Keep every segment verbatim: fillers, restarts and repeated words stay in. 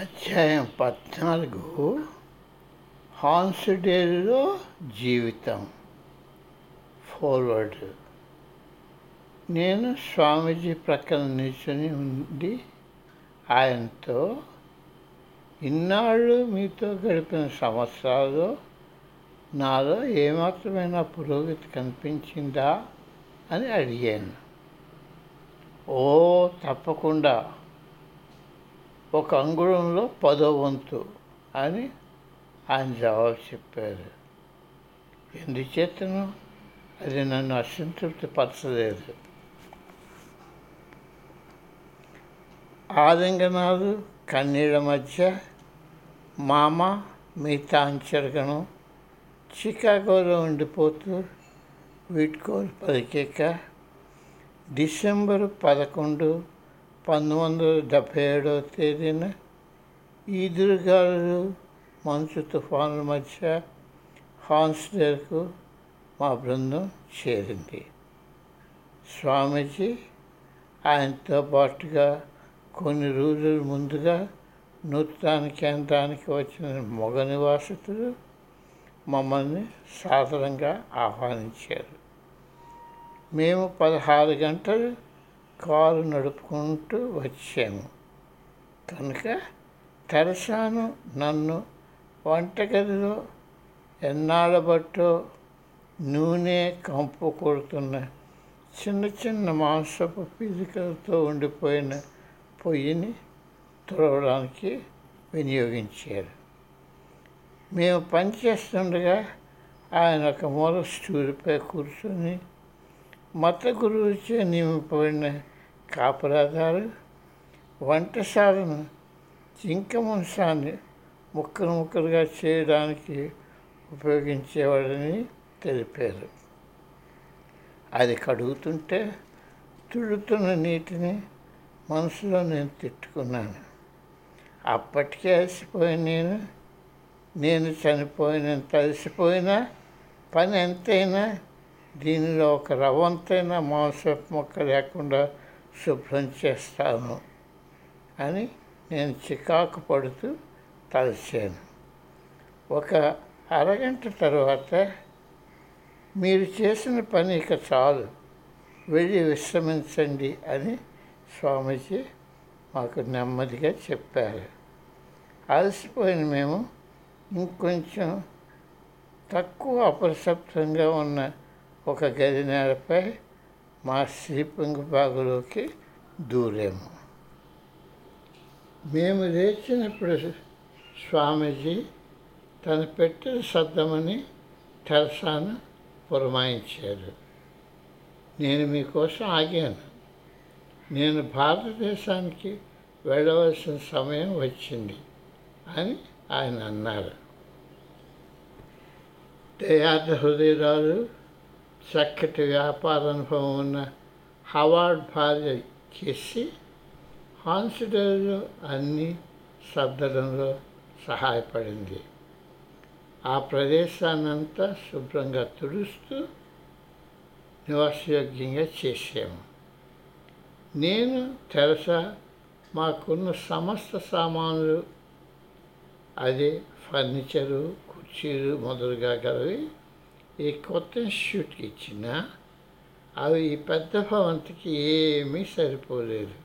అధ్యాయం పద్నాలుగు హాన్స్ డేలో జీవితం ఫార్వర్డ్. నేను స్వామీజీ ప్రక్కన నిల్చుని ఉండి ఆయనతో, ఇన్నాళ్ళు మీతో గడిపిన సంవత్సరాల్లో నాలో ఏమాత్రమైన పురోగతి కనిపించిందా అని అడిగాను. ఓ తప్పకుండా, ఒక అంగుళంలో పదో వంతు అని ఆయన జవాబు చెప్పారు. ఎందుచేతను అది నన్ను అసంతృప్తి పరచలేదు. ఆరంగనాథు కన్నీళ్ల మధ్య, మామ మిగతా అంచెరగణం చికాగోలో ఉండిపోతూ వీడ్కోలు పలికేక డిసెంబరు పదకొండు పంతొమ్మిది వందల డెబ్భై ఏడవ తేదీన ఈదురుగాలు, మంచు తుఫానుల మధ్య హాన్స్ డేలకు మా బృందం చేరింది. స్వామీజీ ఆయనతో పాటుగా కొన్ని రోజుల ముందుగా నూతన కేంద్రానికి వచ్చిన మొగ నివాసితులు మమ్మల్ని సాధారణంగా ఆహ్వానించారు. మేము పదహారు గంటలు కారు నడుపుకుంటూ వచ్చాము కనుక తెరసాను నన్ను వంటగదిలో ఎన్నాళ్ళబట్టో నూనె కంపు కొడుతున్న చిన్న చిన్న మాంసపు పిసికలతో ఉండిపోయిన పొయ్యిని తుడవడానికి వినియోగించారు. మేము పనిచేస్తుండగా ఆయన ఒక మూల స్టూలుపై కూర్చొని మత గురువుచే నియమిపబడిన కాపలాదారు వంటసాలను జింక మాంసాన్ని ముక్కలు ముక్కలుగా చేయడానికి ఉపయోగించేవాడని తెలిపారు. అది కడుగుతుంటే తుడుతున్న నీటిని మనసులో నేను తిట్టుకున్నాను. అప్పటికే అలసిపోయిన నేను నేను చనిపోయినంత అలసిపోయినా పని ఎంతైనా దీనిలో ఒక రవంతైనా మాంసపు మొక్క లేకుండా శుభ్రం చేస్తాను అని నేను చికాకు పడుతూ తలచాను. ఒక అరగంట తర్వాత, మీరు చేసిన పని ఇక చాలు, వెళ్ళి విశ్రమించండి అని స్వామీజీ మాకు నెమ్మదిగా చెప్పారు. అలసిపోయిన మేము ఇంకొంచెం తక్కువ అప్రసప్తంగా ఉన్న ఒక గది నేలపై మా స్లీపింగ్ బ్యాగులోకి దూరాము. మేము లేచినప్పుడు స్వామీజీ తను పెట్టిన శబ్దమని తెరసాను పురమాయించారు. నేను మీకోసం ఆగాను. నేను భారతదేశానికి వెళ్ళవలసిన సమయం వచ్చింది అని ఆయన అన్నారు. దయార్థ హృదయరాజు, చక్కటి వ్యాపార అనుభవం ఉన్న హవార్డ్ భార్య చేసి హాన్స్ డేలో అన్నీ సర్దడంలో సహాయపడింది. ఆ ప్రదేశాన్నంతా శుభ్రంగా తుడుస్తూ నివాసయోగ్యంగా చేసాము. నేను, తెరసా మాకున్న సమస్త సామాన్లు, అదే ఫర్నిచరు, కుర్చీలు మొదలుగా గలవి ఈ కొత్త ఇన్స్టిట్యూట్కి ఇచ్చినా అవి ఈ పెద్ద భవంతికి ఏమీ సరిపోలేదు.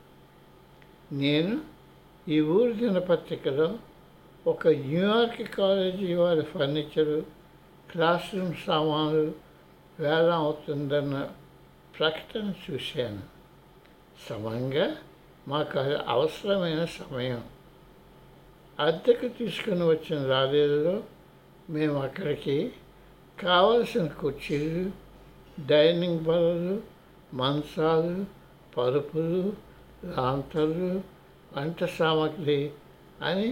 నేను ఈ ఊరు దినపత్రికలో ఒక న్యూయార్క్ కాలేజీ వారి ఫర్నిచరు, క్లాస్ రూమ్ సామాన్లు వేలం అవుతుందన్న ప్రకటన చూశాను. సమంగా మాకు అవసరమైన సమయం. అద్దెకు తీసుకుని వచ్చిన లారీలలో మేము అక్కడికి కావలసిన కుర్చీలు, డైనింగ్ బల్లలు, మంచాలు, పరుపులు, లాంతర్లు, వంట సామాగ్రి అని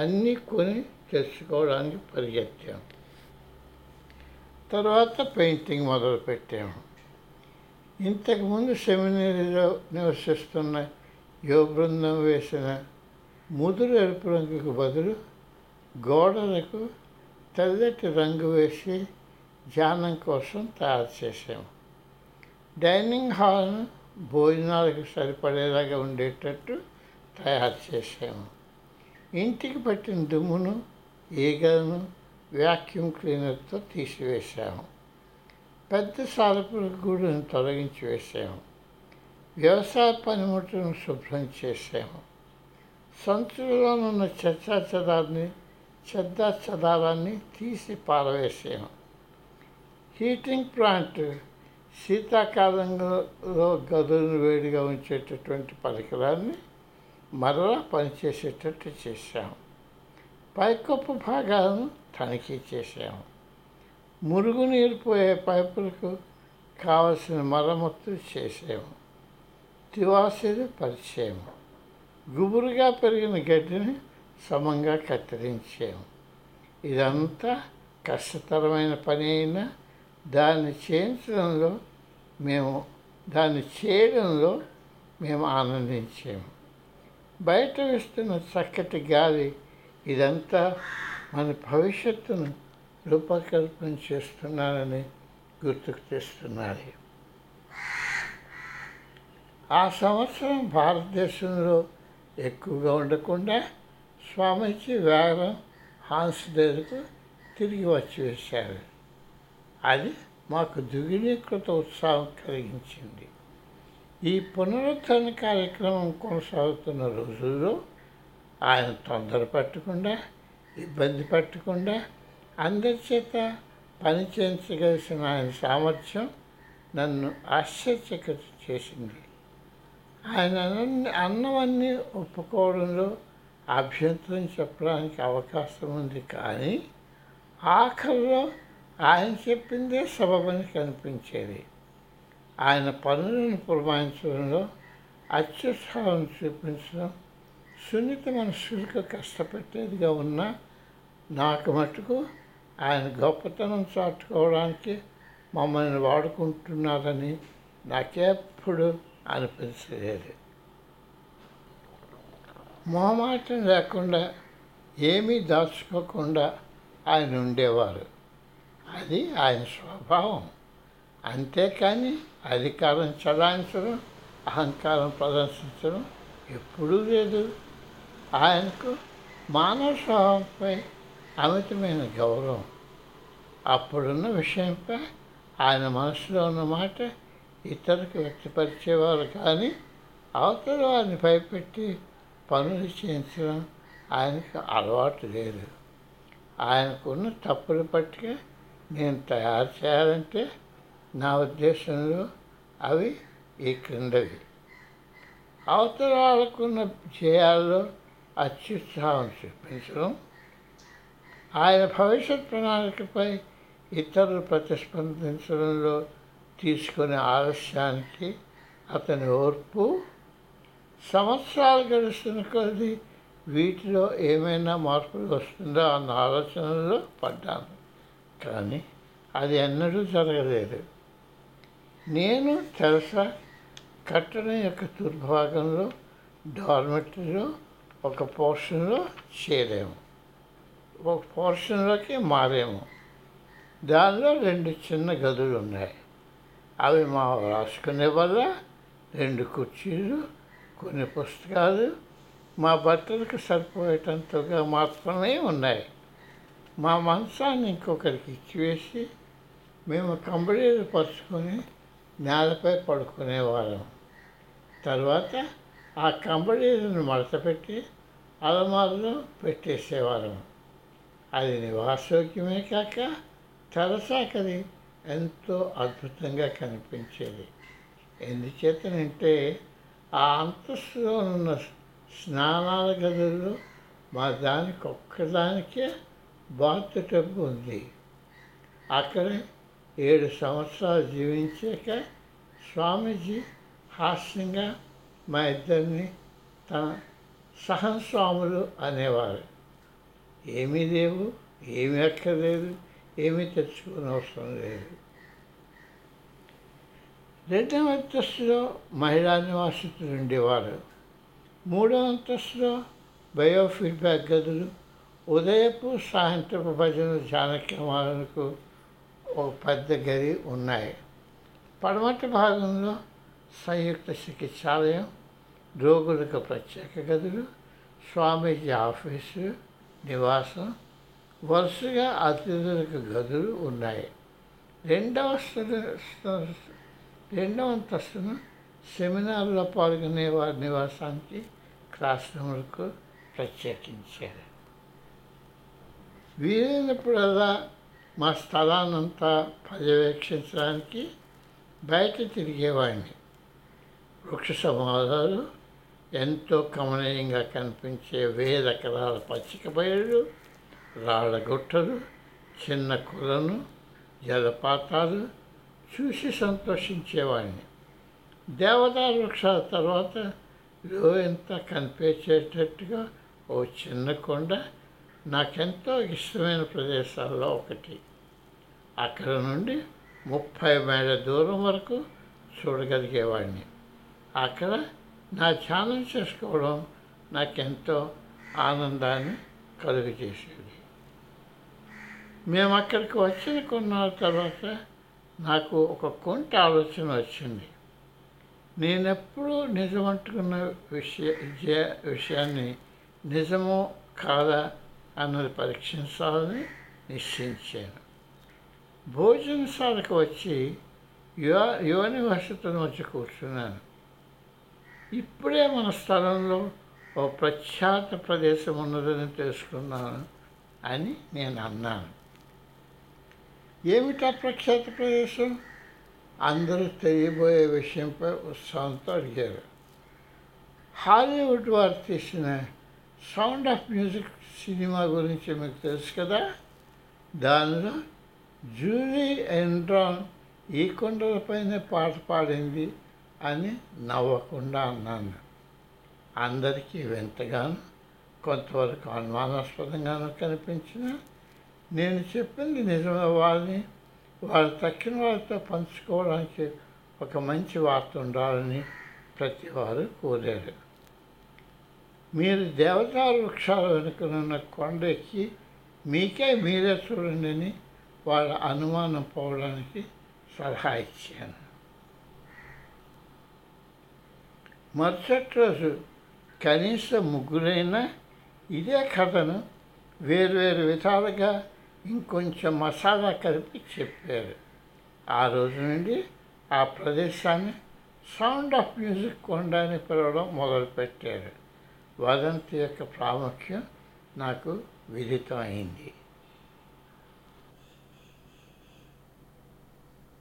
అన్నీ కొని తెచ్చుకోవడానికి పరిగెత్తాము. తర్వాత పెయింటింగ్ మొదలుపెట్టాము. ఇంతకుముందు సెమినరీలో నివసిస్తున్న యువ బృందం వేసిన ముదురు ఎరుపు రంగుకు బదులు గోడలకు తెల్లటి రంగు వేసి ధ్యానం కోసం తయారు చేసాము. డైనింగ్ హాల్ను భోజనాలకు సరిపడేలాగా ఉండేటట్టు తయారు చేసాము. ఇంటికి పట్టిన దుమ్మును ఏగాను వ్యాక్యూమ్ క్లీనర్తో తీసివేశాము. పెద్ద సాలపుల గూడును తొలగించి వేసాము. వ్యవసాయ పనిముట్లను శుభ్రం చేసాము. సంచులలోనున్న చెత్తా చెదాన్ని చెద్దా చెదారాన్ని తీసి పారవేసాము. హీటింగ్ ప్లాంట్ శీతాకాలంలో గదులను వేడిగా ఉంచేటటువంటి పరికరాన్ని మరలా పనిచేసేటట్టు చేశాము. పైకప్పు భాగాలను తనిఖీ చేశాము. మురుగునీరు పోయే పైపులకు కావలసిన మరమ్మతులు చేసాము. తివాసీలు పరిచాము. గుబురుగా పెరిగిన గడ్డిని సమంగా కత్తిరించాము. ఇదంతా కష్టతరమైన పని అయినా దాన్ని చేయించడంలో మేము దాన్ని చేయడంలో మేము ఆనందించాము. బయట వేస్తున్న చక్కటి గాలి ఇదంతా మన భవిష్యత్తును రూపకల్పన చేస్తున్నారని గుర్తుకు తెస్తున్నారు. ఆ సంవత్సరం భారతదేశంలో ఎక్కువగా ఉండకుండా స్వామీజీ వేగం హాన్స్ డేలకు తిరిగి వచ్చి వేశారు. అది మాకు దుగినీకృత ఉత్సాహం కలిగించింది. ఈ పునరుద్ధరణ కార్యక్రమం కొనసాగుతున్న రోజుల్లో ఆయన తొందర పట్టకుండా ఇబ్బంది పట్టకుండా అందరి చేత పని చేయించగలిసిన ఆయన సామర్థ్యం నన్ను ఆశ్చర్యకరం చేసింది. ఆయన అన్నవన్నీ ఒప్పుకోవడంలో అభ్యంతరం చెప్పడానికి అవకాశం ఉంది, కానీ ఆఖరిలో ఆయన చెప్పిందే సబబని కనిపించేది. ఆయన పనులను పురమాయించడంలో అత్యుత్సాహం చూపించడం సున్నిత మనుషులకు కష్టపెట్టేదిగా ఉన్న నాకు మటుకు ఆయన గొప్పతనం చాటుకోవడానికి మమ్మల్ని వాడుకుంటున్నారని నాకెప్పుడు అనిపించలేదు. మొహమాటం లేకుండా ఏమీ దాచుకోకుండా ఆయన ఉండేవారు. అది ఆయన స్వభావం. అంతేకాని అధికారం చలాయించడం అహంకారం ప్రదర్శించడం ఎప్పుడూ లేదు. ఆయనకు మానవ స్వభావంపై అమితమైన గౌరవం. అప్పుడున్న విషయంపై ఆయన మనసులో ఉన్నమాట ఇతరులకు వ్యక్తపరిచేవారు, కానీ అవతల వారిని భయపెట్టి పనులు చేయించడం ఆయనకు అలవాటు లేదు. ఆయనకున్న తప్పులు పట్టిక నేను తయారు చేయాలంటే నా ఉద్దేశంలో అవి ఈ క్రిందవి. అవతల వాళ్ళకున్న జయాల్లో అత్యుత్సాహం చూపించడం, ఆయన భవిష్యత్ ప్రణాళికపై ఇతరులు ప్రతిస్పందించడంలో తీసుకునే ఆలస్యానికి అతని ఓర్పు. సంవత్సరాలు గడుస్తున్న కొద్దీ వీటిలో ఏమైనా మార్పులు వస్తుందో అన్న ఆలోచనలో పడ్డాను, కానీ అది ఎన్నడూ జరగలేదు. నేను తెలుసా కట్టడం యొక్క దుర్భాగంలో డార్మెటరీలో ఒక పోర్షన్లో చేరాము, ఒక పోర్షన్లోకి మారాము. దానిలో రెండు చిన్న గదులు ఉన్నాయి. అవి మా రాసుకునే వల్ల రెండు కుర్చీలు కొన్ని పుస్తకాలు మా బట్టలకు సరిపోయేటంతగా మాత్రమే ఉన్నాయి. మా మంచాన్ని ఇంకొకరికి ఇచ్చివేసి మేము కంబళీలు పరుచుకొని నేలపై పడుకునేవాళ్ళం. తర్వాత ఆ కంబళీలను మడతపెట్టి అలమారులో పెట్టేసేవాళ్ళం. అది నివాసయోగ్యమే కాక తెరసాకది ఎంతో అద్భుతంగా కనిపించేది. ఎందుచేతనంటే ఆ అంతస్తులో ఉన్న స్నానాల గదుల్లో మా దానికి ఒక్కదానికే బాత్ టబ్ ఉంది. అక్కడ ఏడు సంవత్సరాలు జీవించాక స్వామీజీ హాస్యంగా మా ఇద్దరిని తన సహస్వాములు అనేవారు. ఏమీ లేవు, ఏమీ అక్కర్లేదు, ఏమీ తెచ్చుకునే అవసరం లేదు. రెండవ అంతస్తులో మహిళా నివాసితులు ఉండేవారు. మూడవ అంతస్తులో బయోఫీడ్బ్యాక్ గదులు, ఉదయపు సాయంత్రపు భజన జానక్యమాలకు ఒక పెద్ద గది ఉన్నాయి. పడమటి భాగంలో సంయుక్త చికిత్సాలయం, రోగులకు ప్రత్యేక గదులు, స్వామీజీ ఆఫీసు, నివాసం, వరుసగా అతిథులకు గదులు ఉన్నాయి. రెండవ రెండవ అంతస్తున సెమినార్లో పాల్గొనే వారి నివాసానికి క్లాస్ రూములకు ప్రత్యేకించారు. వీలైనప్పుడల్లా మా స్థలాన్నంతా పర్యవేక్షించడానికి బయట తిరిగేవాడిని. వృక్ష సమాధాలు, ఎంతో కమనీయంగా కనిపించే వేల ఎకరాల పచ్చిక బయళ్ళు, రాళ్ళగుట్టలు, చిన్న కులను, జలపాతాలు చూసి సంతోషించేవాడిని. దేవతా వృక్షాల తర్వాత లోయంతా కనిపించేటట్టుగా ఓ చిన్న కొండ నాకెంతో ఇష్టమైన ప్రదేశాల్లో ఒకటి. అక్కడ నుండి ముప్పై మైళ్ళ దూరం వరకు చూడగలిగేవాడిని. అక్కడ నా ధ్యానం చేసుకోవడం నాకెంతో ఆనందాన్ని కలుగజేసేది. మేము అక్కడికి వచ్చిన కొన్నాళ్ళ తర్వాత నాకు ఒక కొంత ఆలోచన వచ్చింది. నేనెప్పుడూ నిజమంటుకున్న విషయ విషయాన్ని నిజమో కాదా అన్నది పరీక్షించాలని నిశ్చయించాను. భోజనశాలకు వచ్చి యువ యువని వసతుల మధ్య కూర్చున్నాను. ఇప్పుడే మన స్థలంలో ఓ ప్రఖ్యాత ప్రదేశం ఉన్నదని తెలుసుకున్నాను అని నేను అన్నాను. ఏమిటా ప్రఖ్యాత ప్రదేశం? అందరూ తెలియబోయే విషయంపై ఉత్సాహంతో అడిగారు. హాలీవుడ్ వారు తీసిన సౌండ్ ఆఫ్ మ్యూజిక్ సినిమా గురించి మీకు తెలుసు కదా. దానిలో జూలీ ఆండ్రూస్ ఈ కొండలపైనే పాట పాడింది అని నవ్వకుండా అన్నాను. అందరికీ వింతగాను, కొంతవరకు అనుమానాస్పదంగానూ కనిపించిన నేను చెప్పింది నిజమే వారిని వారు తక్కిన వారితో పంచుకోవడానికి ఒక మంచి వార్త ఉండాలని ప్రతి వారు కోరారు. మీరు దేవతా వృక్షాలు వెనుకనున్న కొండ ఎక్కి మీకే మీరే చూడండి అని వాళ్ళ అనుమానం పోవడానికి సలహా ఇచ్చాను. మరుసటి రోజు కనీసం ముగ్గురైనా ఇదే కథను వేర్వేరు విధాలుగా ఇంకొంచెం మసాలా కలిపి చెప్పారు. ఆ రోజు నుండి ఆ ప్రదేశాన్ని సౌండ్ ఆఫ్ మ్యూజిక్ కొండ అని పిలవడం మొదలుపెట్టారు. వదంతి యొక్క ప్రాముఖ్యం నాకు విదితం అయింది.